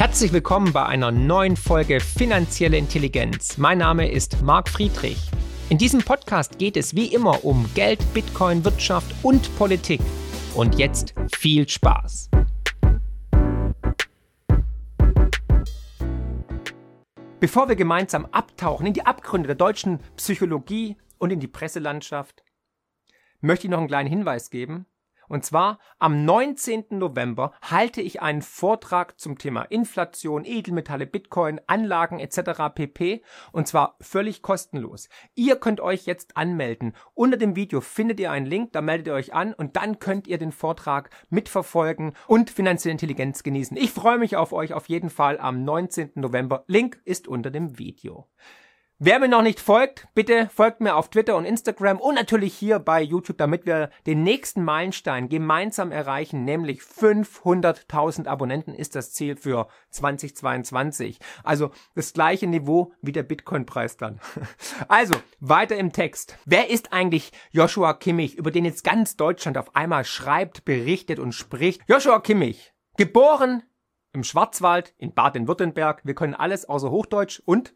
Herzlich willkommen bei einer neuen Folge Finanzielle Intelligenz. Mein Name ist Marc Friedrich. In diesem Podcast geht es wie immer um Geld, Bitcoin, Wirtschaft und Politik. Und jetzt viel Spaß. Bevor wir gemeinsam abtauchen in die Abgründe der deutschen Psychologie und in die Presselandschaft, möchte ich noch einen kleinen Hinweis geben. Und zwar am 19. November halte ich einen Vortrag zum Thema Inflation, Edelmetalle, Bitcoin, Anlagen etc. pp. Und zwar völlig kostenlos. Ihr könnt euch jetzt anmelden. Unter dem Video findet ihr einen Link, da meldet ihr euch an und dann könnt ihr den Vortrag mitverfolgen und finanzielle Intelligenz genießen. Ich freue mich auf euch auf jeden Fall am 19. November. Link ist unter dem Video. Wer mir noch nicht folgt, bitte folgt mir auf Twitter und Instagram und natürlich hier bei YouTube, damit wir den nächsten Meilenstein gemeinsam erreichen, nämlich 500.000 Abonnenten ist das Ziel für 2022. Also das gleiche Niveau wie der Bitcoin-Preis dann. Also, weiter im Text. Wer ist eigentlich Joshua Kimmich, über den jetzt ganz Deutschland auf einmal schreibt, berichtet und spricht? Joshua Kimmich, geboren im Schwarzwald in Baden-Württemberg. Wir können alles außer Hochdeutsch und...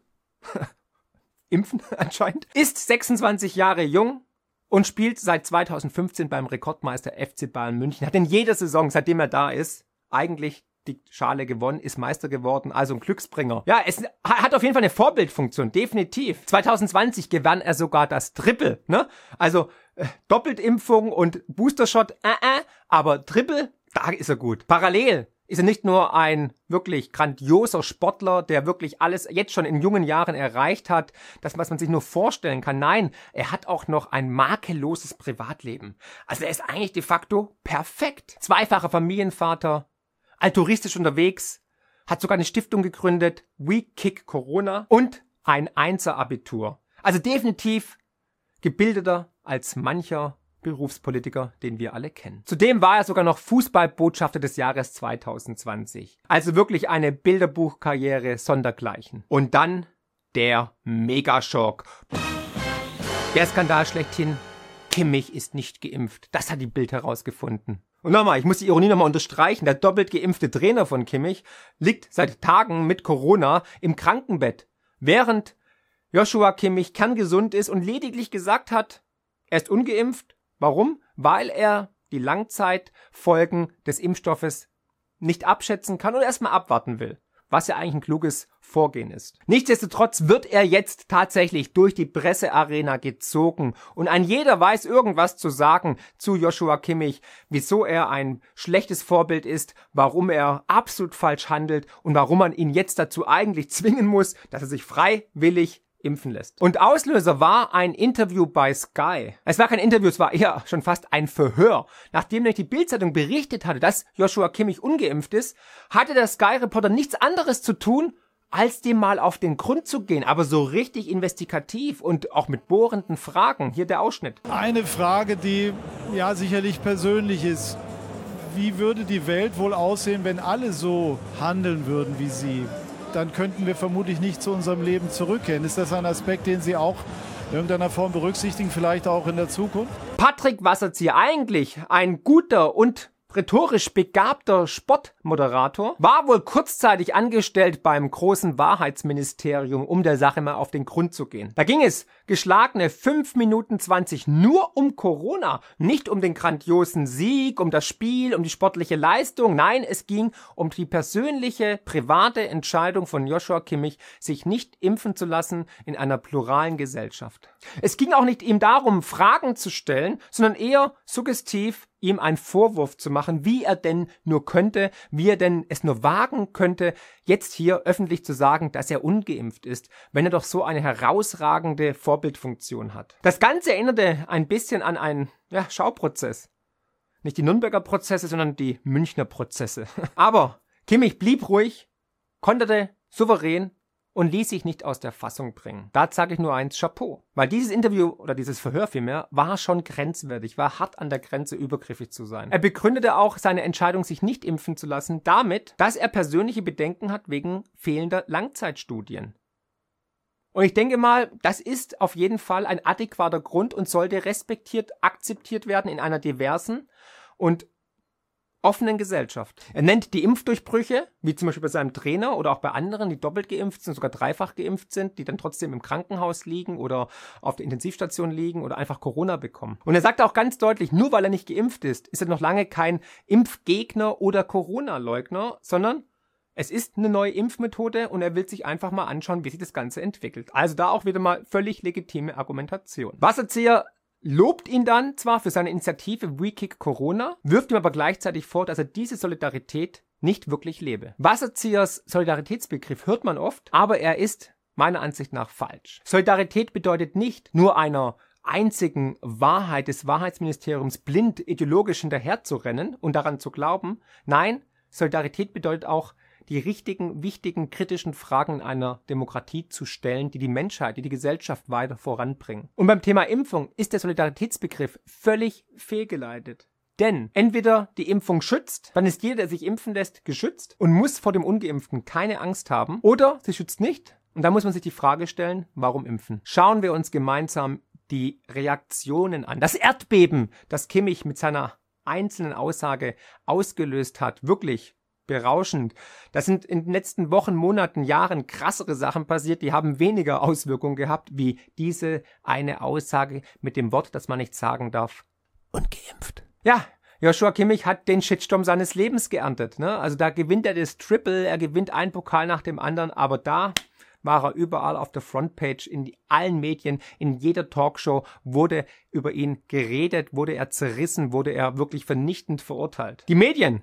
Impfen anscheinend, ist 26 Jahre jung und spielt seit 2015 beim Rekordmeister FC Bayern München. Hat in jeder Saison, seitdem er da ist, eigentlich die Schale gewonnen, ist Meister geworden, also ein Glücksbringer. Ja, es hat auf jeden Fall eine Vorbildfunktion, definitiv. 2020 gewann er sogar das Triple, ne? Also Doppeltimpfung und Boostershot, aber Triple, da ist er gut. Parallel ist er nicht nur ein wirklich grandioser Sportler, der wirklich alles jetzt schon in jungen Jahren erreicht hat, das, was man sich nur vorstellen kann. Nein, er hat auch noch ein makelloses Privatleben. Also er ist eigentlich de facto perfekt. Zweifacher Familienvater, altruistisch unterwegs, hat sogar eine Stiftung gegründet, We Kick Corona und ein 1er-Abitur. Also definitiv gebildeter als mancher Berufspolitiker, den wir alle kennen. Zudem war er sogar noch Fußballbotschafter des Jahres 2020. Also wirklich eine Bilderbuchkarriere sondergleichen. Und dann der Megaschock. Der Skandal schlechthin. Kimmich ist nicht geimpft. Das hat die Bild herausgefunden. Und nochmal, ich muss die Ironie nochmal unterstreichen. Der doppelt geimpfte Trainer von Kimmich liegt seit Tagen mit Corona im Krankenbett, während Joshua Kimmich kerngesund ist und lediglich gesagt hat, er ist ungeimpft. Warum? Weil er die Langzeitfolgen des Impfstoffes nicht abschätzen kann und erstmal abwarten will, was ja eigentlich ein kluges Vorgehen ist. Nichtsdestotrotz wird er jetzt tatsächlich durch die Pressearena gezogen und ein jeder weiß irgendwas zu sagen zu Joshua Kimmich, wieso er ein schlechtes Vorbild ist, warum er absolut falsch handelt und warum man ihn jetzt dazu eigentlich zwingen muss, dass er sich freiwillig impfen lässt. Und Auslöser war ein Interview bei Sky. Es war kein Interview, es war eher schon fast ein Verhör. Nachdem nämlich die Bild-Zeitung berichtet hatte, dass Joshua Kimmich ungeimpft ist, hatte der Sky-Reporter nichts anderes zu tun, als dem mal auf den Grund zu gehen, aber so richtig investigativ und auch mit bohrenden Fragen. Hier der Ausschnitt. Eine Frage, die ja sicherlich persönlich ist. Wie würde die Welt wohl aussehen, wenn alle so handeln würden wie Sie? Dann könnten wir vermutlich nicht zu unserem Leben zurückkehren. Ist das ein Aspekt, den Sie auch in irgendeiner Form berücksichtigen, vielleicht auch in der Zukunft? Patrick Wasserzieher, eigentlich ein guter und rhetorisch begabter Sportmoderator, war wohl kurzzeitig angestellt beim großen Wahrheitsministerium, um der Sache mal auf den Grund zu gehen. Da ging es geschlagene 5 Minuten 20 nur um Corona, nicht um den grandiosen Sieg, um das Spiel, um die sportliche Leistung. Nein, es ging um die persönliche, private Entscheidung von Joshua Kimmich, sich nicht impfen zu lassen in einer pluralen Gesellschaft. Es ging auch nicht ihm darum, Fragen zu stellen, sondern eher suggestiv, ihm einen Vorwurf zu machen, wie er denn nur könnte, wie er denn es nur wagen könnte, jetzt hier öffentlich zu sagen, dass er ungeimpft ist, wenn er doch so eine herausragende Vorbildfunktion hat. Das Ganze erinnerte ein bisschen an einen Schauprozess. Nicht die Nürnberger Prozesse, sondern die Münchner Prozesse. Aber Kimmich blieb ruhig, konterte souverän und ließ sich nicht aus der Fassung bringen. Da sage ich nur eins, Chapeau. Weil dieses Interview, oder dieses Verhör vielmehr, war schon grenzwertig, war hart an der Grenze, übergriffig zu sein. Er begründete auch seine Entscheidung, sich nicht impfen zu lassen, damit, dass er persönliche Bedenken hat wegen fehlender Langzeitstudien. Und ich denke mal, das ist auf jeden Fall ein adäquater Grund und sollte respektiert, akzeptiert werden in einer diversen und offenen Gesellschaft. Er nennt die Impfdurchbrüche, wie zum Beispiel bei seinem Trainer oder auch bei anderen, die doppelt geimpft sind, sogar dreifach geimpft sind, die dann trotzdem im Krankenhaus liegen oder auf der Intensivstation liegen oder einfach Corona bekommen. Und er sagt auch ganz deutlich, nur weil er nicht geimpft ist, ist er noch lange kein Impfgegner oder Corona-Leugner, sondern es ist eine neue Impfmethode und er will sich einfach mal anschauen, wie sich das Ganze entwickelt. Also da auch wieder mal völlig legitime Argumentation. Wasserzieher lobt ihn dann zwar für seine Initiative We Kick Corona, wirft ihm aber gleichzeitig vor, dass er diese Solidarität nicht wirklich lebe. Wasserziehers Solidaritätsbegriff hört man oft, aber er ist meiner Ansicht nach falsch. Solidarität bedeutet nicht, nur einer einzigen Wahrheit des Wahrheitsministeriums blind ideologisch hinterherzurennen und daran zu glauben. Nein, Solidarität bedeutet auch, die richtigen, wichtigen, kritischen Fragen einer Demokratie zu stellen, die die Menschheit, die die Gesellschaft weiter voranbringen. Und beim Thema Impfung ist der Solidaritätsbegriff völlig fehlgeleitet. Denn entweder die Impfung schützt, dann ist jeder, der sich impfen lässt, geschützt und muss vor dem Ungeimpften keine Angst haben, oder sie schützt nicht. Und da muss man sich die Frage stellen, warum impfen? Schauen wir uns gemeinsam die Reaktionen an. Das Erdbeben, das Kimmich mit seiner einzelnen Aussage ausgelöst hat, wirklich berauschend. Das sind in den letzten Wochen, Monaten, Jahren krassere Sachen passiert, die haben weniger Auswirkungen gehabt, wie diese eine Aussage mit dem Wort, das man nicht sagen darf, und geimpft. Ja, Joshua Kimmich hat den Shitstorm seines Lebens geerntet, ne? Also da gewinnt er das Triple, er gewinnt einen Pokal nach dem anderen, aber da war er überall auf der Frontpage, in allen Medien, in jeder Talkshow wurde über ihn geredet, wurde er zerrissen, wurde er wirklich vernichtend verurteilt. Die Medien,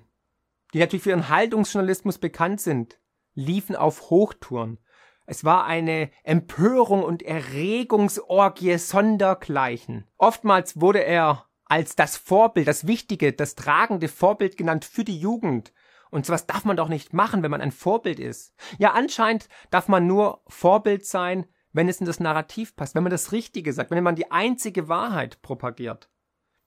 die natürlich für ihren Haltungsjournalismus bekannt sind, liefen auf Hochtouren. Es war eine Empörung und Erregungsorgie sondergleichen. Oftmals wurde er als das Vorbild, das wichtige, das tragende Vorbild genannt für die Jugend. Und sowas darf man doch nicht machen, wenn man ein Vorbild ist. Ja, anscheinend darf man nur Vorbild sein, wenn es in das Narrativ passt, wenn man das Richtige sagt, wenn man die einzige Wahrheit propagiert.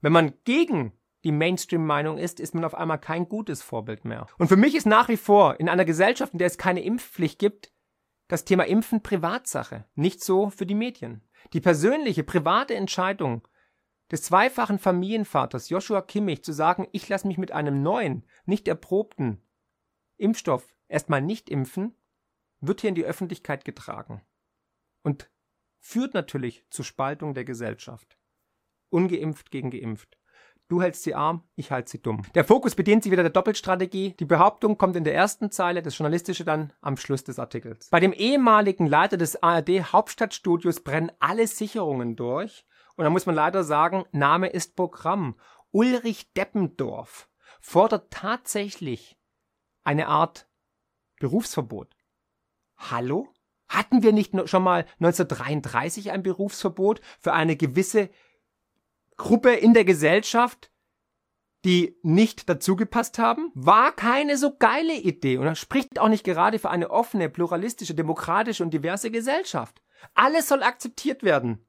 Wenn man gegen die Mainstream-Meinung ist, ist man auf einmal kein gutes Vorbild mehr. Und für mich ist nach wie vor in einer Gesellschaft, in der es keine Impfpflicht gibt, das Thema Impfen Privatsache. Nicht so für die Medien. Die persönliche, private Entscheidung des zweifachen Familienvaters Joshua Kimmich zu sagen, ich lasse mich mit einem neuen, nicht erprobten Impfstoff erstmal nicht impfen, wird hier in die Öffentlichkeit getragen und führt natürlich zur Spaltung der Gesellschaft. Ungeimpft gegen geimpft. Du hältst sie arm, ich halte sie dumm. Der Fokus bedient sich wieder der Doppelstrategie. Die Behauptung kommt in der ersten Zeile, das Journalistische dann am Schluss des Artikels. Bei dem ehemaligen Leiter des ARD-Hauptstadtstudios brennen alle Sicherungen durch. Und da muss man leider sagen, Name ist Programm. Ulrich Deppendorf fordert tatsächlich eine Art Berufsverbot. Hallo? Hatten wir nicht schon mal 1933 ein Berufsverbot für eine gewisse Gruppe in der Gesellschaft, die nicht dazugepasst haben? War keine so geile Idee und spricht auch nicht gerade für eine offene, pluralistische, demokratische und diverse Gesellschaft. Alles soll akzeptiert werden.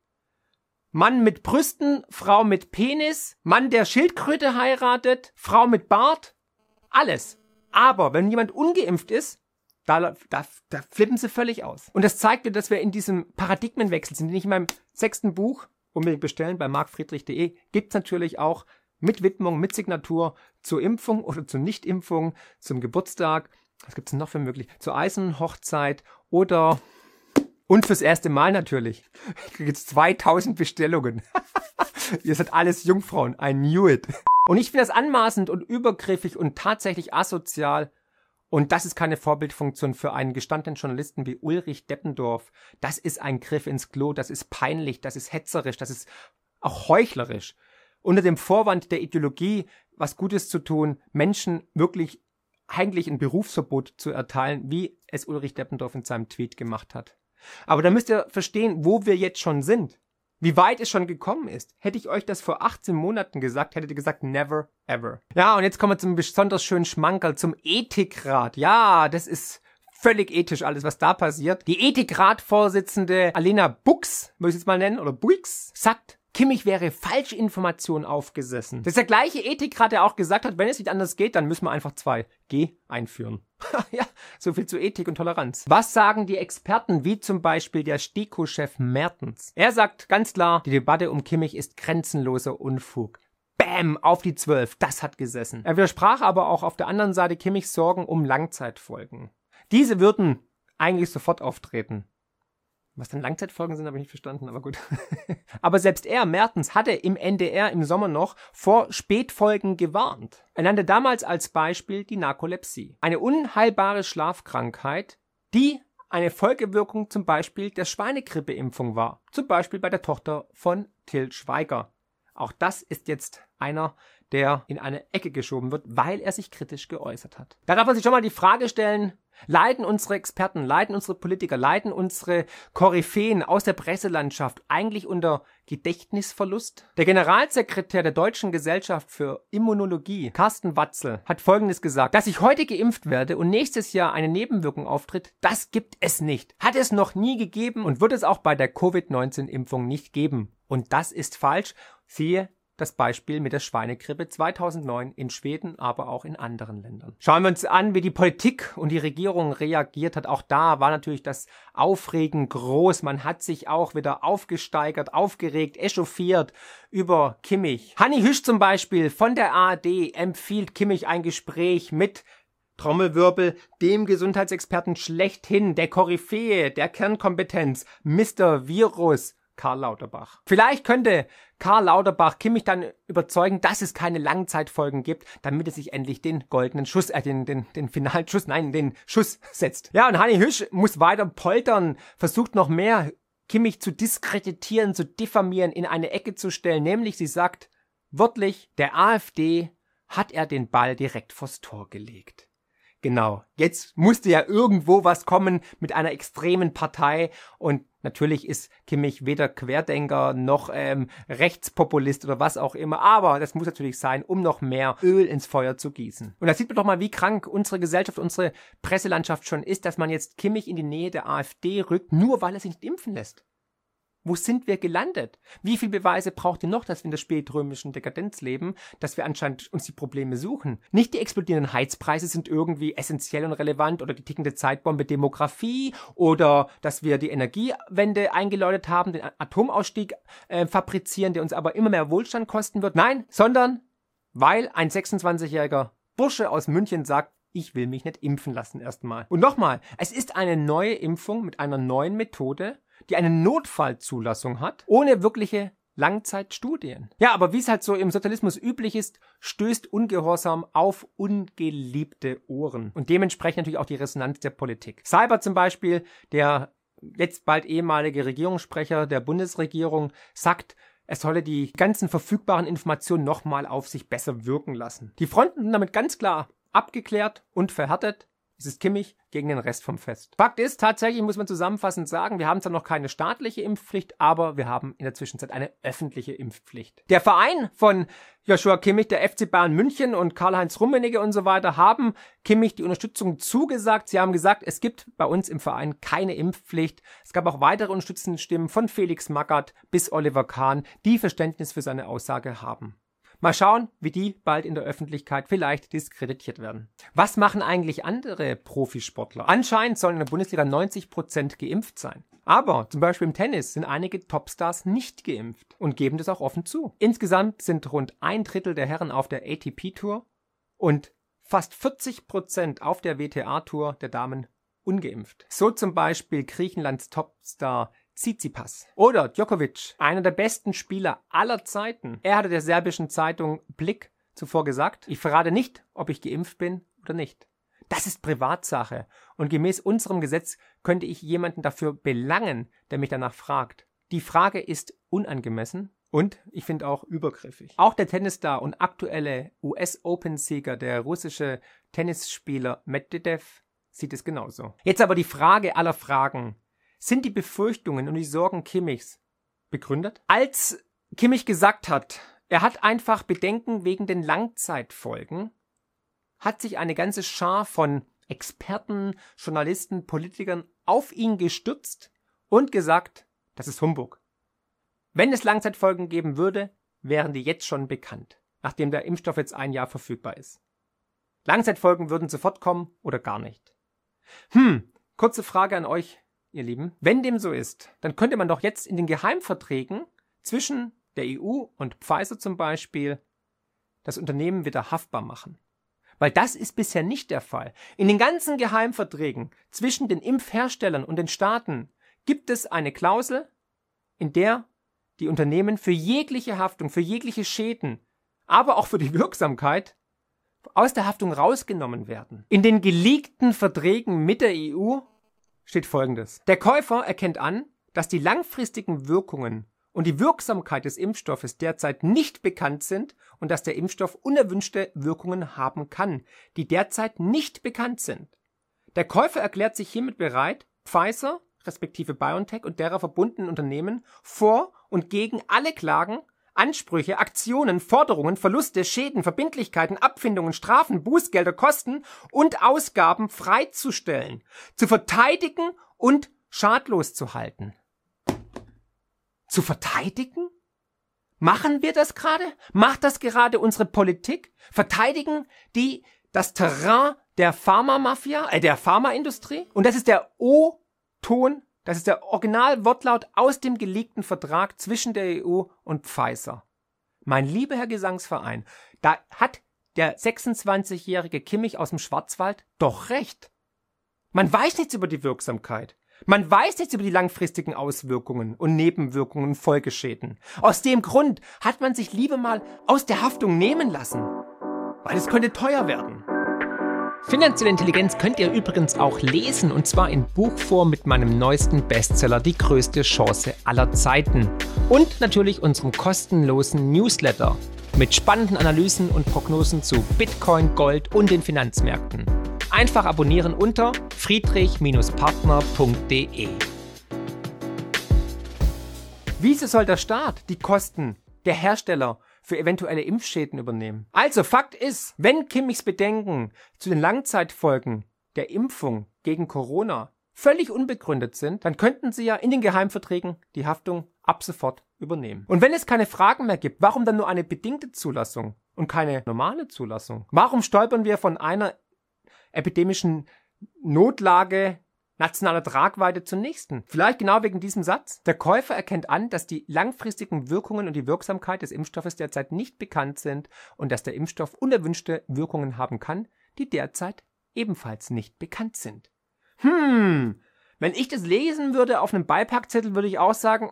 Mann mit Brüsten, Frau mit Penis, Mann, der Schildkröte heiratet, Frau mit Bart, alles. Aber wenn jemand ungeimpft ist, da flippen sie völlig aus. Und das zeigt mir, dass wir in diesem Paradigmenwechsel sind, den ich in meinem 6. Buch unbedingt bestellen bei marcfriedrich.de, gibt es natürlich auch mit Widmung, mit Signatur zur Impfung oder zur Nichtimpfung, zum Geburtstag, was gibt es noch für möglich, zur Eisernen Hochzeit oder und fürs erste Mal natürlich. Ich kriege jetzt 2000 Bestellungen. Ihr seid alles Jungfrauen, I knew it. Und ich finde das anmaßend und übergriffig und tatsächlich asozial. Und das ist keine Vorbildfunktion für einen gestandenen Journalisten wie Ulrich Deppendorf. Das ist ein Griff ins Klo, das ist peinlich, das ist hetzerisch, das ist auch heuchlerisch. Unter dem Vorwand der Ideologie, was Gutes zu tun, Menschen wirklich eigentlich ein Berufsverbot zu erteilen, wie es Ulrich Deppendorf in seinem Tweet gemacht hat. Aber da müsst ihr verstehen, wo wir jetzt schon sind. Wie weit es schon gekommen ist. Hätte ich euch das vor 18 Monaten gesagt, hättet ihr gesagt, never ever. Ja, und jetzt kommen wir zum besonders schönen Schmankerl, zum Ethikrat. Ja, das ist völlig ethisch alles, was da passiert. Die Ethikrat-Vorsitzende Alena Buyx, muss ich jetzt mal nennen, oder Buyx, sagt, Kimmich wäre Falschinformationen aufgesessen. Das ist der gleiche Ethikrat, der auch gesagt hat, wenn es nicht anders geht, dann müssen wir einfach 2G einführen. Ja, so viel zu Ethik und Toleranz. Was sagen die Experten, wie zum Beispiel der STIKO-Chef Mertens? Er sagt ganz klar, die Debatte um Kimmich ist grenzenloser Unfug. Bäm, auf die 12. Das hat gesessen. Er widersprach aber auch auf der anderen Seite Kimmichs Sorgen um Langzeitfolgen. Diese würden eigentlich sofort auftreten. Was dann Langzeitfolgen sind, habe ich nicht verstanden, aber gut. Aber selbst er, Mertens, hatte im NDR im Sommer noch vor Spätfolgen gewarnt. Er nannte damals als Beispiel die Narkolepsie. Eine unheilbare Schlafkrankheit, die eine Folgewirkung zum Beispiel der Schweinegrippeimpfung war. Zum Beispiel bei der Tochter von Til Schweiger. Auch das ist jetzt einer, der in eine Ecke geschoben wird, weil er sich kritisch geäußert hat. Da darf man sich schon mal die Frage stellen, leiden unsere Experten, leiden unsere Politiker, leiden unsere Koryphäen aus der Presselandschaft eigentlich unter Gedächtnisverlust? Der Generalsekretär der Deutschen Gesellschaft für Immunologie, Carsten Watzl, hat Folgendes gesagt: Dass ich heute geimpft werde und nächstes Jahr eine Nebenwirkung auftritt, das gibt es nicht. Hat es noch nie gegeben und wird es auch bei der Covid-19-Impfung nicht geben. Und das ist falsch. Siehe das Beispiel mit der Schweinegrippe 2009 in Schweden, aber auch in anderen Ländern. Schauen wir uns an, wie die Politik und die Regierung reagiert hat. Auch da war natürlich das Aufregen groß. Man hat sich auch wieder aufgesteigert, aufgeregt, echauffiert über Kimmich. Hanni Hüsch zum Beispiel von der ARD empfiehlt Kimmich ein Gespräch mit, Trommelwirbel, dem Gesundheitsexperten schlechthin, der Koryphäe, der Kernkompetenz, Mr. Virus, Karl Lauterbach. Vielleicht könnte Karl Lauterbach Kimmich dann überzeugen, dass es keine Langzeitfolgen gibt, damit er sich endlich den goldenen Schuss, den Schuss setzt. Ja, und Hanni Hüsch muss weiter poltern, versucht noch mehr Kimmich zu diskreditieren, zu diffamieren, in eine Ecke zu stellen. Nämlich, sie sagt wörtlich, der AfD hat er den Ball direkt vors Tor gelegt. Genau, jetzt musste ja irgendwo was kommen mit einer extremen Partei und natürlich ist Kimmich weder Querdenker noch Rechtspopulist oder was auch immer, aber das muss natürlich sein, um noch mehr Öl ins Feuer zu gießen. Und da sieht man doch mal, wie krank unsere Gesellschaft, unsere Presselandschaft schon ist, dass man jetzt Kimmich in die Nähe der AfD rückt, nur weil er sich nicht impfen lässt. Wo sind wir gelandet? Wie viele Beweise braucht ihr noch, dass wir in der spätrömischen Dekadenz leben, dass wir anscheinend uns die Probleme suchen? Nicht die explodierenden Heizpreise sind irgendwie essentiell und relevant oder die tickende Zeitbombe Demografie oder dass wir die Energiewende eingeläutet haben, den Atomausstieg fabrizieren, der uns aber immer mehr Wohlstand kosten wird. Nein, sondern weil ein 26-jähriger Bursche aus München sagt, ich will mich nicht impfen lassen erstmal. Und nochmal, es ist eine neue Impfung mit einer neuen Methode, die eine Notfallzulassung hat, ohne wirkliche Langzeitstudien. Ja, aber wie es halt so im Sozialismus üblich ist, stößt Ungehorsam auf ungeliebte Ohren. Und dementsprechend natürlich auch die Resonanz der Politik. Seibert zum Beispiel, der jetzt bald ehemalige Regierungssprecher der Bundesregierung, sagt, er solle die ganzen verfügbaren Informationen nochmal auf sich besser wirken lassen. Die Fronten sind damit ganz klar abgeklärt und verhärtet. Es ist Kimmich gegen den Rest vom Fest. Fakt ist, tatsächlich muss man zusammenfassend sagen, wir haben zwar noch keine staatliche Impfpflicht, aber wir haben in der Zwischenzeit eine öffentliche Impfpflicht. Der Verein von Joshua Kimmich, der FC Bayern München und Karl-Heinz Rummenigge und so weiter, haben Kimmich die Unterstützung zugesagt. Sie haben gesagt, es gibt bei uns im Verein keine Impfpflicht. Es gab auch weitere unterstützende Stimmen von Felix Magath bis Oliver Kahn, die Verständnis für seine Aussage haben. Mal schauen, wie die bald in der Öffentlichkeit vielleicht diskreditiert werden. Was machen eigentlich andere Profisportler? Anscheinend sollen in der Bundesliga 90% geimpft sein. Aber zum Beispiel im Tennis sind einige Topstars nicht geimpft und geben das auch offen zu. Insgesamt sind rund 1/3 der Herren auf der ATP-Tour und fast 40% auf der WTA-Tour der Damen ungeimpft. So zum Beispiel Griechenlands Topstar Zizipas. Oder Djokovic, einer der besten Spieler aller Zeiten. Er hatte der serbischen Zeitung Blick zuvor gesagt, ich verrate nicht, ob ich geimpft bin oder nicht. Das ist Privatsache. Und gemäß unserem Gesetz könnte ich jemanden dafür belangen, der mich danach fragt. Die Frage ist unangemessen und ich finde auch übergriffig. Auch der Tennisstar und aktuelle US-Open-Sieger, der russische Tennisspieler Medvedev, sieht es genauso. Jetzt aber die Frage aller Fragen. Sind die Befürchtungen und die Sorgen Kimmichs begründet? Als Kimmich gesagt hat, er hat einfach Bedenken wegen den Langzeitfolgen, hat sich eine ganze Schar von Experten, Journalisten, Politikern auf ihn gestürzt und gesagt, das ist Humbug. Wenn es Langzeitfolgen geben würde, wären die jetzt schon bekannt, nachdem der Impfstoff jetzt ein Jahr verfügbar ist. Langzeitfolgen würden sofort kommen oder gar nicht. Kurze Frage an euch, ihr Lieben, wenn dem so ist, dann könnte man doch jetzt in den Geheimverträgen zwischen der EU und Pfizer zum Beispiel das Unternehmen wieder haftbar machen. Weil das ist bisher nicht der Fall. In den ganzen Geheimverträgen zwischen den Impfherstellern und den Staaten gibt es eine Klausel, in der die Unternehmen für jegliche Haftung, für jegliche Schäden, aber auch für die Wirksamkeit aus der Haftung rausgenommen werden. In den geleakten Verträgen mit der EU steht Folgendes. Der Käufer erkennt an, dass die langfristigen Wirkungen und die Wirksamkeit des Impfstoffes derzeit nicht bekannt sind und dass der Impfstoff unerwünschte Wirkungen haben kann, die derzeit nicht bekannt sind. Der Käufer erklärt sich hiermit bereit, Pfizer respektive BioNTech und derer verbundenen Unternehmen vor und gegen alle Klagen, Ansprüche, Aktionen, Forderungen, Verluste, Schäden, Verbindlichkeiten, Abfindungen, Strafen, Bußgelder, Kosten und Ausgaben freizustellen, zu verteidigen und schadlos zu halten. Zu verteidigen? Machen wir das gerade? Macht das gerade unsere Politik? Verteidigen die das Terrain der Pharmamafia, der Pharmaindustrie? Und das ist der O-Ton, das ist der Originalwortlaut aus dem geleakten Vertrag zwischen der EU und Pfizer. Mein lieber Herr Gesangsverein, da hat der 26-jährige Kimmich aus dem Schwarzwald doch recht. Man weiß nichts über die Wirksamkeit. Man weiß nichts über die langfristigen Auswirkungen und Nebenwirkungen und Folgeschäden. Aus dem Grund hat man sich lieber mal aus der Haftung nehmen lassen, weil es könnte teuer werden. Finanzielle Intelligenz könnt ihr übrigens auch lesen, und zwar in Buchform mit meinem neuesten Bestseller Die größte Chance aller Zeiten und natürlich unserem kostenlosen Newsletter mit spannenden Analysen und Prognosen zu Bitcoin, Gold und den Finanzmärkten. Einfach abonnieren unter friedrich-partner.de. Wieso soll der Staat die Kosten der Hersteller für eventuelle Impfschäden übernehmen? Also Fakt ist, wenn Kimmichs Bedenken zu den Langzeitfolgen der Impfung gegen Corona völlig unbegründet sind, dann könnten sie ja in den Geheimverträgen die Haftung ab sofort übernehmen. Und wenn es keine Fragen mehr gibt, warum dann nur eine bedingte Zulassung und keine normale Zulassung? Warum stolpern wir von einer epidemischen Notlage nationaler Tragweite zur nächsten? Vielleicht genau wegen diesem Satz. Der Käufer erkennt an, dass die langfristigen Wirkungen und die Wirksamkeit des Impfstoffes derzeit nicht bekannt sind und dass der Impfstoff unerwünschte Wirkungen haben kann, die derzeit ebenfalls nicht bekannt sind. Wenn ich das lesen würde auf einem Beipackzettel, würde ich auch sagen,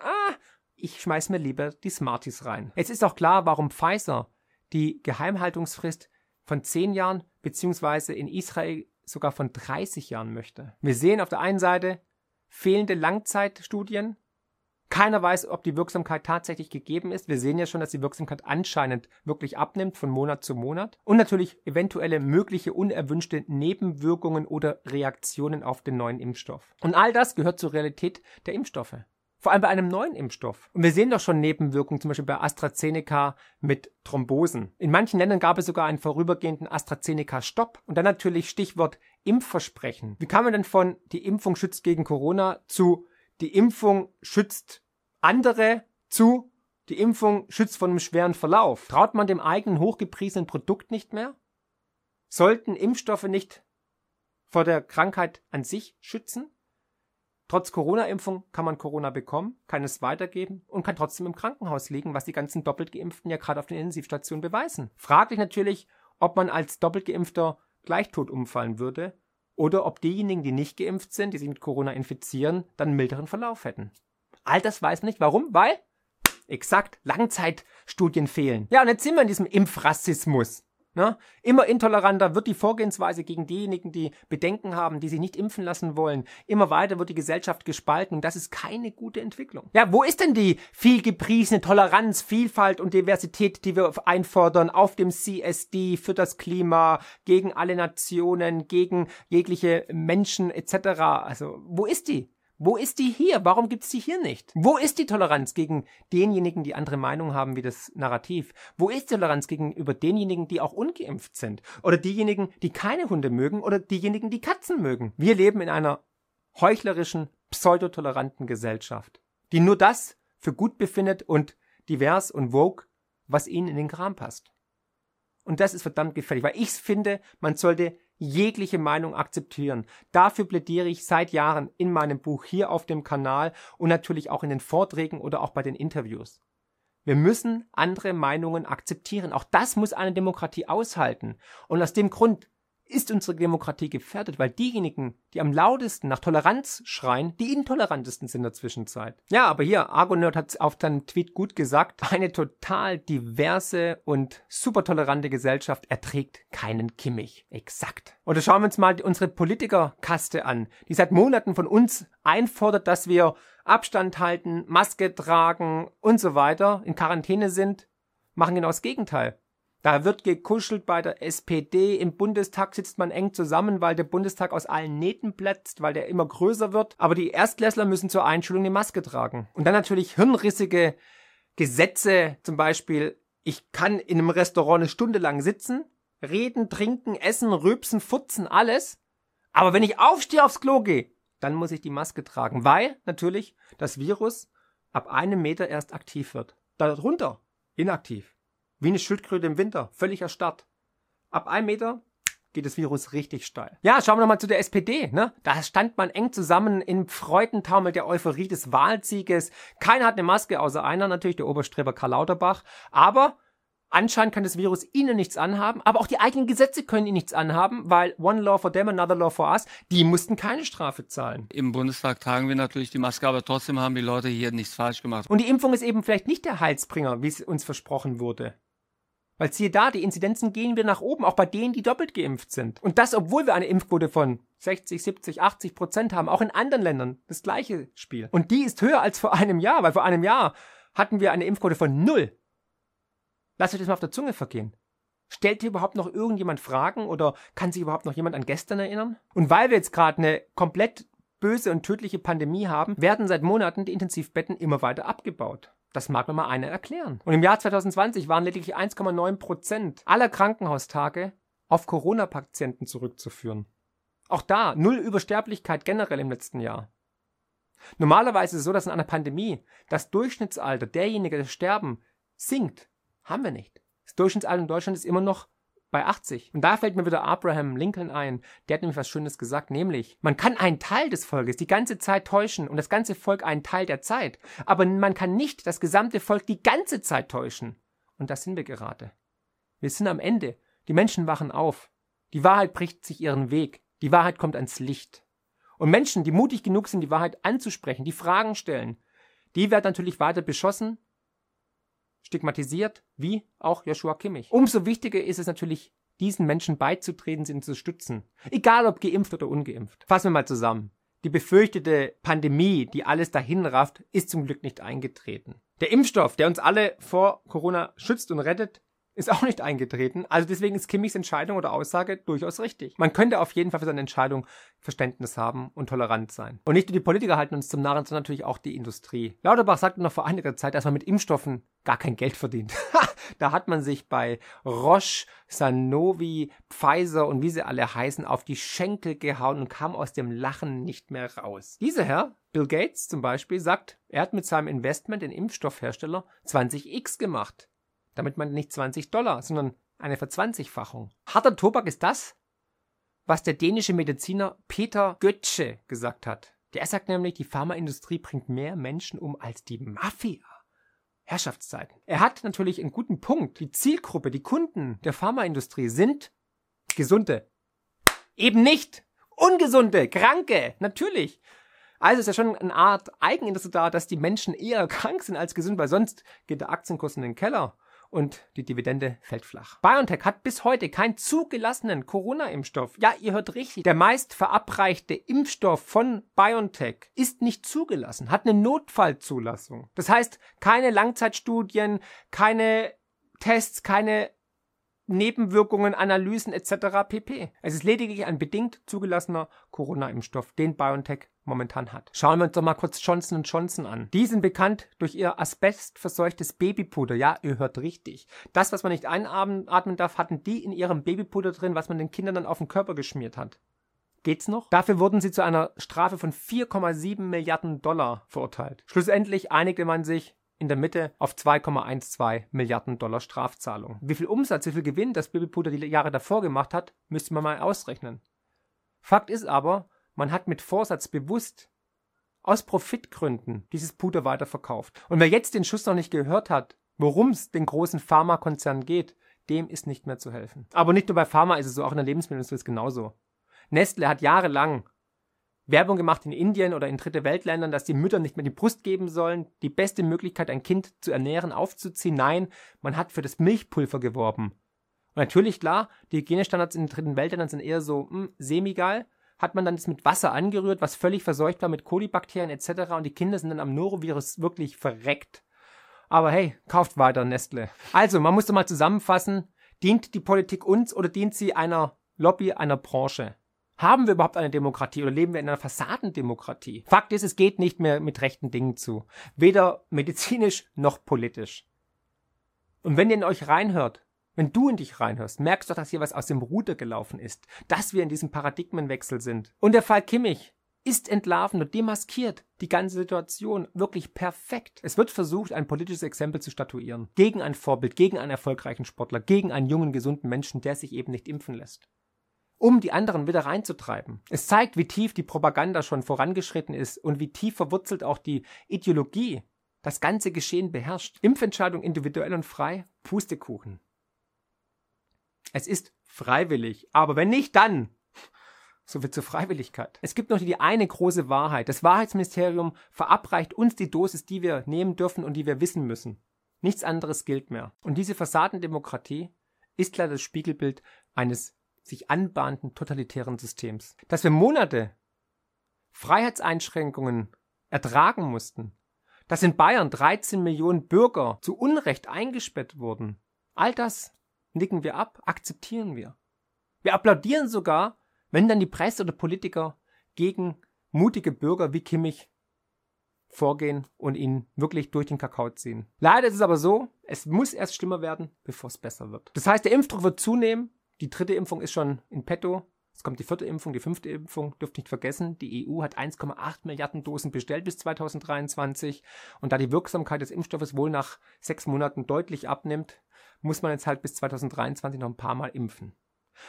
ich schmeiß mir lieber die Smarties rein. Es ist auch klar, warum Pfizer die Geheimhaltungsfrist von 10 Jahren beziehungsweise in Israel sogar von 30 Jahren möchte. Wir sehen auf der einen Seite fehlende Langzeitstudien. Keiner weiß, ob die Wirksamkeit tatsächlich gegeben ist. Wir sehen ja schon, dass die Wirksamkeit anscheinend wirklich abnimmt von Monat zu Monat. Und natürlich eventuelle mögliche unerwünschte Nebenwirkungen oder Reaktionen auf den neuen Impfstoff. Und all das gehört zur Realität der Impfstoffe. Vor allem bei einem neuen Impfstoff. Und wir sehen doch schon Nebenwirkungen, zum Beispiel bei AstraZeneca mit Thrombosen. In manchen Ländern gab es sogar einen vorübergehenden AstraZeneca-Stopp. Und dann natürlich Stichwort Impfversprechen. Wie kann man denn von die Impfung schützt gegen Corona zu die Impfung schützt andere zu die Impfung schützt von einem schweren Verlauf? Traut man dem eigenen hochgepriesenen Produkt nicht mehr? Sollten Impfstoffe nicht vor der Krankheit an sich schützen? Trotz Corona-Impfung kann man Corona bekommen, kann es weitergeben und kann trotzdem im Krankenhaus liegen, was die ganzen Doppeltgeimpften ja gerade auf den Intensivstationen beweisen. Fraglich natürlich, ob man als Doppeltgeimpfter gleich tot umfallen würde oder ob diejenigen, die nicht geimpft sind, die sich mit Corona infizieren, dann einen milderen Verlauf hätten. All das weiß man nicht. Warum? Weil exakt Langzeitstudien fehlen. Ja, und jetzt sind wir in diesem Impfrassismus. Na, immer intoleranter wird die Vorgehensweise gegen diejenigen, die Bedenken haben, die sich nicht impfen lassen wollen. Immer weiter wird die Gesellschaft gespalten und das ist keine gute Entwicklung. Ja, wo ist denn die viel gepriesene Toleranz, Vielfalt und Diversität, die wir einfordern auf dem CSD, für das Klima, gegen alle Nationen, gegen jegliche Menschen etc.? Also, wo ist die? Wo ist die hier? Warum gibt's die hier nicht? Wo ist die Toleranz gegen denjenigen, die andere Meinungen haben wie das Narrativ? Wo ist die Toleranz gegenüber denjenigen, die auch ungeimpft sind? Oder diejenigen, die keine Hunde mögen? Oder diejenigen, die Katzen mögen? Wir leben in einer heuchlerischen, pseudotoleranten Gesellschaft, die nur das für gut befindet und divers und woke, was ihnen in den Kram passt. Und das ist verdammt gefährlich, weil ich finde, man sollte jegliche Meinung akzeptieren. Dafür plädiere ich seit Jahren in meinem Buch hier auf dem Kanal und natürlich auch in den Vorträgen oder auch bei den Interviews. Wir müssen andere Meinungen akzeptieren. Auch das muss eine Demokratie aushalten. Und aus dem Grund ist unsere Demokratie gefährdet, weil diejenigen, die am lautesten nach Toleranz schreien, die intolerantesten sind in der Zwischenzeit. Ja, aber hier, Argonerd hat auf seinem Tweet gut gesagt, eine total diverse und super tolerante Gesellschaft erträgt keinen Kimmich. Exakt. Und da schauen wir uns mal unsere Politikerkaste an, die seit Monaten von uns einfordert, dass wir Abstand halten, Maske tragen und so weiter, in Quarantäne sind, machen genau das Gegenteil. Da wird gekuschelt bei der SPD, im Bundestag sitzt man eng zusammen, weil der Bundestag aus allen Nähten platzt, weil der immer größer wird. Aber die Erstklässler müssen zur Einschulung eine Maske tragen. Und dann natürlich hirnrissige Gesetze, zum Beispiel, ich kann in einem Restaurant eine Stunde lang sitzen, reden, trinken, essen, rülpsen, furzen, alles. Aber wenn ich aufstehe, aufs Klo gehe, dann muss ich die Maske tragen, weil natürlich das Virus ab 1 Meter erst aktiv wird. Darunter inaktiv. Wie eine Schildkröte im Winter, völlig erstarrt. Ab 1 Meter geht das Virus richtig steil. Ja, schauen wir nochmal zu der SPD, ne? Da stand man eng zusammen im Freudentaumel der Euphorie des Wahlsieges. Keiner hat eine Maske, außer einer natürlich, der Oberstreber Karl Lauterbach. Aber anscheinend kann das Virus ihnen nichts anhaben, aber auch die eigenen Gesetze können ihnen nichts anhaben, weil one law for them, another law for us, die mussten keine Strafe zahlen. Im Bundestag tragen wir natürlich die Maske, aber trotzdem haben die Leute hier nichts falsch gemacht. Und die Impfung ist eben vielleicht nicht der Heilsbringer, wie es uns versprochen wurde. Weil siehe da, die Inzidenzen gehen wieder nach oben, auch bei denen, die doppelt geimpft sind. Und das, obwohl wir eine Impfquote von 60%, 70%, 80% haben, auch in anderen Ländern das gleiche Spiel. Und die ist höher als vor einem Jahr, weil vor einem Jahr hatten wir eine Impfquote von 0. Lasst euch das mal auf der Zunge vergehen. Stellt hier überhaupt noch irgendjemand Fragen oder kann sich überhaupt noch jemand an gestern erinnern? Und weil wir jetzt gerade eine komplett böse und tödliche Pandemie haben, werden seit Monaten die Intensivbetten immer weiter abgebaut. Das mag mir mal einer erklären. Und im Jahr 2020 waren lediglich 1,9% aller Krankenhaustage auf Corona-Patienten zurückzuführen. Auch da, 0 Übersterblichkeit generell im letzten Jahr. Normalerweise ist es so, dass in einer Pandemie das Durchschnittsalter derjenigen, die sterben, sinkt. Haben wir nicht. Das Durchschnittsalter in Deutschland ist immer noch bei 80. Und da fällt mir wieder Abraham Lincoln ein. Der hat nämlich was Schönes gesagt, nämlich, man kann einen Teil des Volkes die ganze Zeit täuschen und das ganze Volk einen Teil der Zeit. Aber man kann nicht das gesamte Volk die ganze Zeit täuschen. Und da sind wir gerade. Wir sind am Ende. Die Menschen wachen auf. Die Wahrheit bricht sich ihren Weg. Die Wahrheit kommt ans Licht. Und Menschen, die mutig genug sind, die Wahrheit anzusprechen, die Fragen stellen, die werden natürlich weiter beschossen, stigmatisiert, wie auch Joshua Kimmich. Umso wichtiger ist es natürlich, diesen Menschen beizutreten, sie zu unterstützen. Egal ob geimpft oder ungeimpft. Fassen wir mal zusammen. Die befürchtete Pandemie, die alles dahin rafft, ist zum Glück nicht eingetreten. Der Impfstoff, der uns alle vor Corona schützt und rettet, ist auch nicht eingetreten. Also deswegen ist Kimmichs Entscheidung oder Aussage durchaus richtig. Man könnte auf jeden Fall für seine Entscheidung Verständnis haben und tolerant sein. Und nicht nur die Politiker halten uns zum Narren, sondern natürlich auch die Industrie. Lauterbach sagte noch vor einiger Zeit, dass man mit Impfstoffen gar kein Geld verdient. Da hat man sich bei Roche, Sanofi, Pfizer und wie sie alle heißen, auf die Schenkel gehauen und kam aus dem Lachen nicht mehr raus. Dieser Herr, Bill Gates zum Beispiel, sagt, er hat mit seinem Investment in Impfstoffhersteller 20x gemacht. Damit man nicht $20, sondern eine Verzwanzigfachung. Harter Tobak ist das, was der dänische Mediziner Peter Götsche gesagt hat. Der sagt nämlich, die Pharmaindustrie bringt mehr Menschen um als die Mafia. Herrschaftszeiten. Er hat natürlich einen guten Punkt. Die Zielgruppe, die Kunden der Pharmaindustrie sind Gesunde. Eben nicht Ungesunde, Kranke, natürlich. Also ist ja schon eine Art Eigeninteresse da, dass die Menschen eher krank sind als gesund, weil sonst geht der Aktienkurs in den Keller. Und die Dividende fällt flach. BioNTech hat bis heute keinen zugelassenen Corona-Impfstoff. Ja, ihr hört richtig. Der meist verabreichte Impfstoff von BioNTech ist nicht zugelassen, hat eine Notfallzulassung. Das heißt, keine Langzeitstudien, keine Tests, keine Nebenwirkungen, Analysen etc. pp. Es ist lediglich ein bedingt zugelassener Corona-Impfstoff, den BioNTech momentan hat. Schauen wir uns doch mal kurz Johnson & Johnson an. Die sind bekannt durch ihr asbestverseuchtes Babypuder. Ja, ihr hört richtig. Das, was man nicht einatmen darf, hatten die in ihrem Babypuder drin, was man den Kindern dann auf den Körper geschmiert hat. Geht's noch? Dafür wurden sie zu einer Strafe von 4,7 Milliarden $ verurteilt. Schlussendlich einigte man sich in der Mitte auf 2,12 Milliarden Dollar Strafzahlung. Wie viel Umsatz, wie viel Gewinn das Babypuder die Jahre davor gemacht hat, müsste man mal ausrechnen. Fakt ist aber, man hat mit Vorsatz bewusst aus Profitgründen dieses Puder weiterverkauft. Und wer jetzt den Schuss noch nicht gehört hat, Worum es den großen Pharmakonzernen geht, dem ist nicht mehr zu helfen. Aber nicht nur bei Pharma ist es so, auch in der Lebensmittelindustrie ist es genauso. Nestlé hat jahrelang Werbung gemacht in Indien oder in dritte Weltländern, dass die Mütter nicht mehr die Brust geben sollen, die beste Möglichkeit, ein Kind zu ernähren, aufzuziehen. Nein, man hat für das Milchpulver geworben. Und natürlich, klar, die Hygienestandards in den dritten Weltländern sind eher so semi-geil. Hat man dann das mit Wasser angerührt, was völlig verseucht war mit Kolibakterien etc. Und die Kinder sind dann am Norovirus wirklich verreckt. Aber hey, kauft weiter Nestlé. Also, man muss doch mal zusammenfassen, dient die Politik uns oder dient sie einer Lobby, einer Branche? Haben wir überhaupt eine Demokratie oder leben wir in einer Fassadendemokratie? Fakt ist, es geht nicht mehr mit rechten Dingen zu. Weder medizinisch noch politisch. Und wenn ihr in euch reinhört, wenn du in dich reinhörst, merkst du doch, dass hier was aus dem Ruder gelaufen ist. Dass wir in diesem Paradigmenwechsel sind. Und der Fall Kimmich ist entlarven und demaskiert die ganze Situation wirklich perfekt. Es wird versucht, ein politisches Exempel zu statuieren. Gegen ein Vorbild, gegen einen erfolgreichen Sportler, gegen einen jungen, gesunden Menschen, der sich eben nicht impfen lässt. Um die anderen wieder reinzutreiben. Es zeigt, wie tief die Propaganda schon vorangeschritten ist und wie tief verwurzelt auch die Ideologie das ganze Geschehen beherrscht. Impfentscheidung individuell und frei, Pustekuchen. Es ist freiwillig, aber wenn nicht, dann. So viel zur Freiwilligkeit. Es gibt noch die eine große Wahrheit. Das Wahrheitsministerium verabreicht uns die Dosis, die wir nehmen dürfen und die wir wissen müssen. Nichts anderes gilt mehr. Und diese Fassadendemokratie ist leider das Spiegelbild eines sich anbahnten totalitären Systems. Dass wir Monate Freiheitseinschränkungen ertragen mussten, dass in Bayern 13 Millionen Bürger zu Unrecht eingesperrt wurden, all das nicken wir ab, akzeptieren wir. Wir applaudieren sogar, wenn dann die Presse oder Politiker gegen mutige Bürger wie Kimmich vorgehen und ihn wirklich durch den Kakao ziehen. Leider ist es aber so, es muss erst schlimmer werden, bevor es besser wird. Das heißt, der Impfdruck wird zunehmen. Die dritte Impfung ist schon in petto. Es kommt die vierte Impfung, die fünfte Impfung. Dürft nicht vergessen, die EU hat 1,8 Milliarden Dosen bestellt bis 2023. Und da die Wirksamkeit des Impfstoffes wohl nach 6 Monaten deutlich abnimmt, muss man jetzt halt bis 2023 noch ein paar Mal impfen.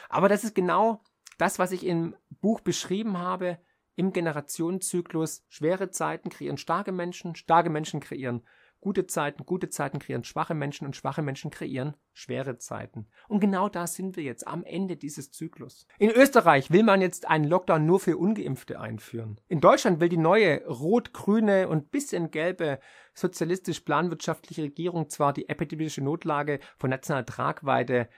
Aber das ist genau das, was ich im Buch beschrieben habe, im Generationenzyklus. Schwere Zeiten kreieren starke Menschen kreieren gute Zeiten kreieren schwache Menschen kreieren schwere Zeiten. Und genau da sind wir jetzt, am Ende dieses Zyklus. In Österreich will man jetzt einen Lockdown nur für Ungeimpfte einführen. In Deutschland will die neue rot-grüne und bisschen gelbe sozialistisch-planwirtschaftliche Regierung zwar die epidemische Notlage von nationaler Tragweite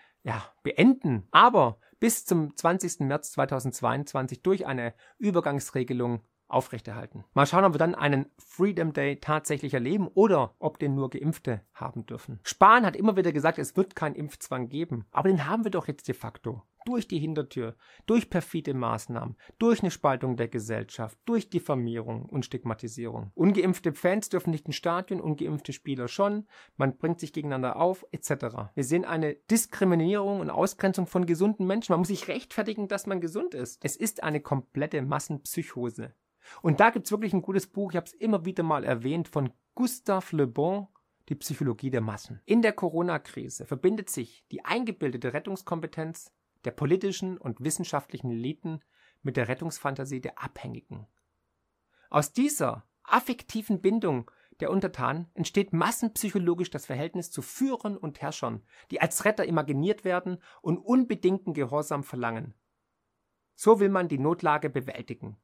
beenden, aber bis zum 20. März 2022 durch eine Übergangsregelung aufrechterhalten. Mal schauen, ob wir dann einen Freedom Day tatsächlich erleben oder ob den nur Geimpfte haben dürfen. Spahn hat immer wieder gesagt, es wird keinen Impfzwang geben. Aber den haben wir doch jetzt de facto. Durch die Hintertür, durch perfide Maßnahmen, durch eine Spaltung der Gesellschaft, durch Diffamierung und Stigmatisierung. Ungeimpfte Fans dürfen nicht ins Stadion, ungeimpfte Spieler schon, man bringt sich gegeneinander auf, etc. Wir sehen eine Diskriminierung und Ausgrenzung von gesunden Menschen. Man muss sich rechtfertigen, dass man gesund ist. Es ist eine komplette Massenpsychose. Und da gibt es wirklich ein gutes Buch, ich habe es immer wieder mal erwähnt, von Gustave Le Bon, Die Psychologie der Massen. In der Corona-Krise verbindet sich die eingebildete Rettungskompetenz der politischen und wissenschaftlichen Eliten mit der Rettungsfantasie der Abhängigen. Aus dieser affektiven Bindung der Untertanen entsteht massenpsychologisch das Verhältnis zu Führern und Herrschern, die als Retter imaginiert werden und unbedingten Gehorsam verlangen. So will man die Notlage bewältigen.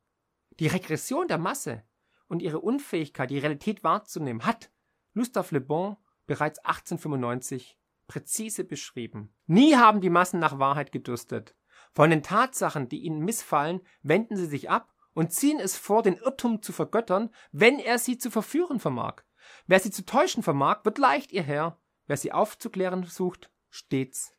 Die Regression der Masse und ihre Unfähigkeit, die Realität wahrzunehmen, hat Gustave Le Bon bereits 1895 präzise beschrieben. Nie haben die Massen nach Wahrheit gedürstet. Von den Tatsachen, die ihnen missfallen, wenden sie sich ab und ziehen es vor, den Irrtum zu vergöttern, wenn er sie zu verführen vermag. Wer sie zu täuschen vermag, wird leicht ihr Herr. Wer sie aufzuklären sucht, stets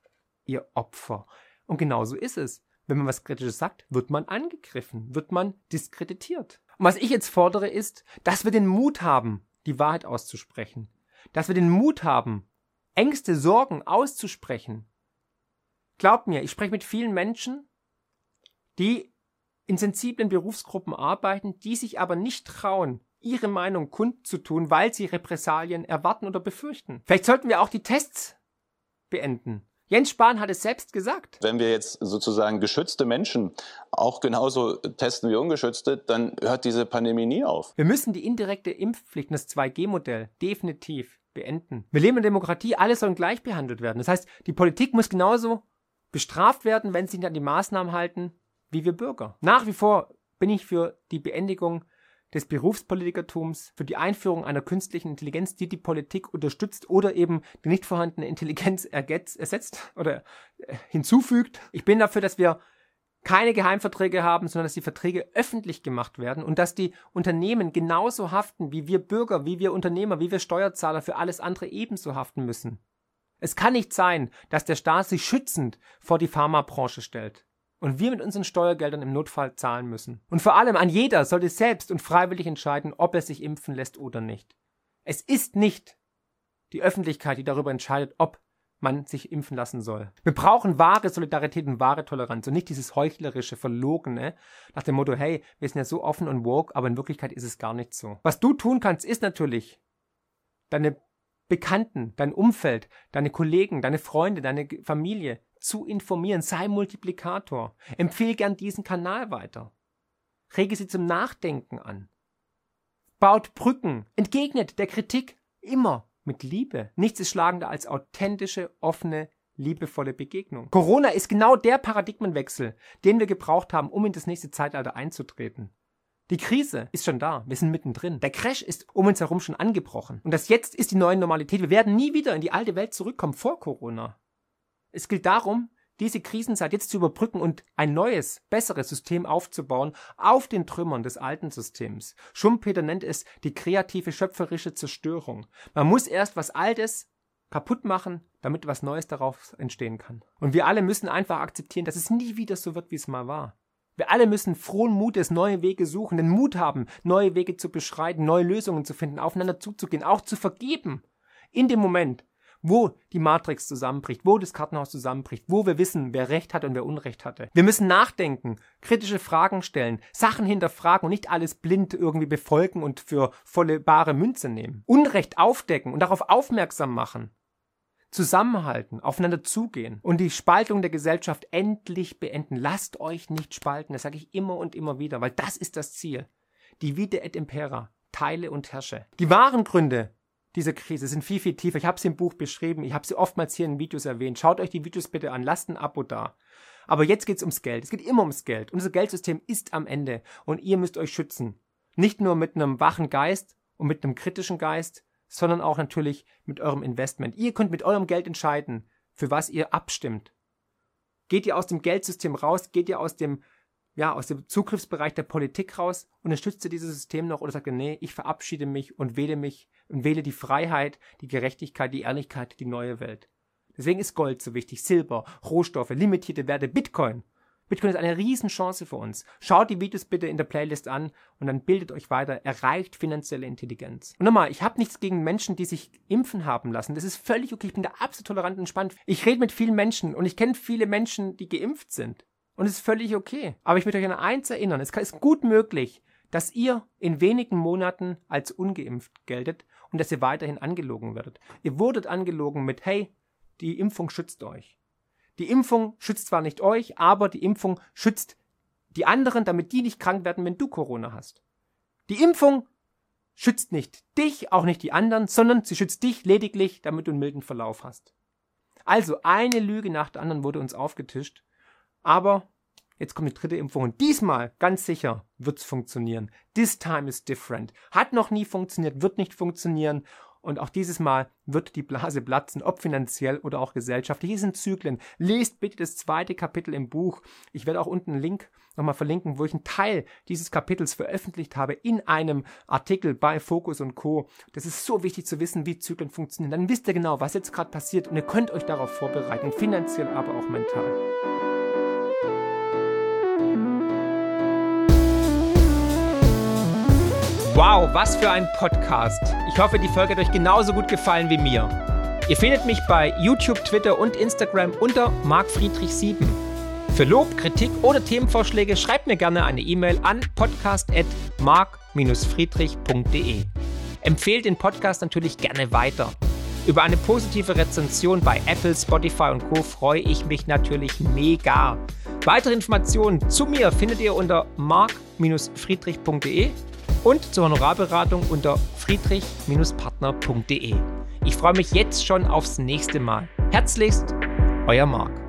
ihr Opfer. Und genau so ist es. Wenn man was Kritisches sagt, wird man angegriffen, wird man diskreditiert. Und was ich jetzt fordere ist, dass wir den Mut haben, die Wahrheit auszusprechen. Dass wir den Mut haben, Ängste, Sorgen auszusprechen. Glaubt mir, ich spreche mit vielen Menschen, die in sensiblen Berufsgruppen arbeiten, die sich aber nicht trauen, ihre Meinung kundzutun, weil sie Repressalien erwarten oder befürchten. Vielleicht sollten wir auch die Tests beenden. Jens Spahn hat es selbst gesagt. Wenn wir jetzt sozusagen geschützte Menschen auch genauso testen wie ungeschützte, dann hört diese Pandemie nie auf. Wir müssen die indirekte Impfpflicht, das 2G-Modell, definitiv beenden. Wir leben in Demokratie, alle sollen gleich behandelt werden. Das heißt, die Politik muss genauso bestraft werden, wenn sie nicht an die Maßnahmen halten, wie wir Bürger. Nach wie vor bin ich für die Beendigung des Berufspolitikertums, für die Einführung einer künstlichen Intelligenz, die die Politik unterstützt oder eben die nicht vorhandene Intelligenz ersetzt oder hinzufügt. Ich bin dafür, dass wir keine Geheimverträge haben, sondern dass die Verträge öffentlich gemacht werden und dass die Unternehmen genauso haften, wie wir Bürger, wie wir Unternehmer, wie wir Steuerzahler für alles andere ebenso haften müssen. Es kann nicht sein, dass der Staat sich schützend vor die Pharmabranche stellt und wir mit unseren Steuergeldern im Notfall zahlen müssen. Und vor allem an jeder sollte selbst und freiwillig entscheiden, ob er sich impfen lässt oder nicht. Es ist nicht die Öffentlichkeit, die darüber entscheidet, ob man sich impfen lassen soll. Wir brauchen wahre Solidarität und wahre Toleranz und nicht dieses heuchlerische, verlogene, nach dem Motto, hey, wir sind ja so offen und woke, aber in Wirklichkeit ist es gar nicht so. Was du tun kannst, ist natürlich, deine Bekannten, dein Umfeld, deine Kollegen, deine Freunde, deine Familie zu informieren. Sei Multiplikator. Empfehle gern diesen Kanal weiter. Rege sie zum Nachdenken an. Baut Brücken. Entgegnet der Kritik immer mit Liebe. Nichts ist schlagender als authentische, offene, liebevolle Begegnung. Corona ist genau der Paradigmenwechsel, den wir gebraucht haben, um in das nächste Zeitalter einzutreten. Die Krise ist schon da. Wir sind mittendrin. Der Crash ist um uns herum schon angebrochen. Und das Jetzt ist die neue Normalität. Wir werden nie wieder in die alte Welt zurückkommen vor Corona. Es gilt darum, diese Krisenzeit jetzt zu überbrücken und ein neues, besseres System aufzubauen auf den Trümmern des alten Systems. Schumpeter nennt es die kreative, schöpferische Zerstörung. Man muss erst was Altes kaputt machen, damit was Neues darauf entstehen kann. Und wir alle müssen einfach akzeptieren, dass es nie wieder so wird, wie es mal war. Wir alle müssen frohen Mutes neue Wege suchen, den Mut haben, neue Wege zu beschreiten, neue Lösungen zu finden, aufeinander zuzugehen, auch zu vergeben. In dem Moment, wo die Matrix zusammenbricht, wo das Kartenhaus zusammenbricht, wo wir wissen, wer Recht hat und wer Unrecht hatte. Wir müssen nachdenken, kritische Fragen stellen, Sachen hinterfragen und nicht alles blind irgendwie befolgen und für volle bare Münze nehmen. Unrecht aufdecken und darauf aufmerksam machen. Zusammenhalten, aufeinander zugehen und die Spaltung der Gesellschaft endlich beenden. Lasst euch nicht spalten, das sage ich immer und immer wieder, weil das ist das Ziel. Divide et impera, teile und herrsche. Die wahren Gründe dieser Krise sind viel, viel tiefer. Ich habe sie im Buch beschrieben, ich habe sie oftmals hier in Videos erwähnt. Schaut euch die Videos bitte an, lasst ein Abo da. Aber jetzt geht es ums Geld, es geht immer ums Geld. Unser Geldsystem ist am Ende und ihr müsst euch schützen. Nicht nur mit einem wachen Geist und mit einem kritischen Geist, sondern auch natürlich mit eurem Investment. Ihr könnt mit eurem Geld entscheiden, für was ihr abstimmt. Geht ihr aus dem Geldsystem raus, geht ihr aus dem Zugriffsbereich der Politik raus und unterstützt ihr dieses System noch oder sagt ihr, nee, ich verabschiede mich und wähle die Freiheit, die Gerechtigkeit, die Ehrlichkeit, die neue Welt. Deswegen ist Gold so wichtig, Silber, Rohstoffe, limitierte Werte, Bitcoin. Bitcoin ist eine Riesenchance für uns. Schaut die Videos bitte in der Playlist an und dann bildet euch weiter. Erreicht finanzielle Intelligenz. Und nochmal, ich habe nichts gegen Menschen, die sich impfen haben lassen. Das ist völlig okay. Ich bin da absolut tolerant und entspannt. Ich rede mit vielen Menschen und ich kenne viele Menschen, die geimpft sind. Und es ist völlig okay. Aber ich möchte euch an eins erinnern. Es ist gut möglich, dass ihr in wenigen Monaten als ungeimpft geltet und dass ihr weiterhin angelogen werdet. Ihr wurdet angelogen mit, hey, die Impfung schützt euch. Die Impfung schützt zwar nicht euch, aber die Impfung schützt die anderen, damit die nicht krank werden, wenn du Corona hast. Die Impfung schützt nicht dich, auch nicht die anderen, sondern sie schützt dich lediglich, damit du einen milden Verlauf hast. Also eine Lüge nach der anderen wurde uns aufgetischt, aber jetzt kommt die dritte Impfung und diesmal, ganz sicher, wird's funktionieren. This time is different. Hat noch nie funktioniert, wird nicht funktionieren. Und auch dieses Mal wird die Blase platzen, ob finanziell oder auch gesellschaftlich. Hier sind Zyklen. Lest bitte das zweite Kapitel im Buch. Ich werde auch unten einen Link nochmal verlinken, wo ich einen Teil dieses Kapitels veröffentlicht habe in einem Artikel bei Focus und Co. Das ist so wichtig zu wissen, wie Zyklen funktionieren. Dann wisst ihr genau, was jetzt gerade passiert und ihr könnt euch darauf vorbereiten, finanziell, aber auch mental. Wow, was für ein Podcast. Ich hoffe, die Folge hat euch genauso gut gefallen wie mir. Ihr findet mich bei YouTube, Twitter und Instagram unter marcfriedrich7. Für Lob, Kritik oder Themenvorschläge schreibt mir gerne eine E-Mail an podcast@marc-friedrich.de. Empfehlt den Podcast natürlich gerne weiter. Über eine positive Rezension bei Apple, Spotify und Co. freue ich mich natürlich mega. Weitere Informationen zu mir findet ihr unter marc-friedrich.de. Und zur Honorarberatung unter friedrich-partner.de. Ich freue mich jetzt schon aufs nächste Mal. Herzlichst, euer Marc.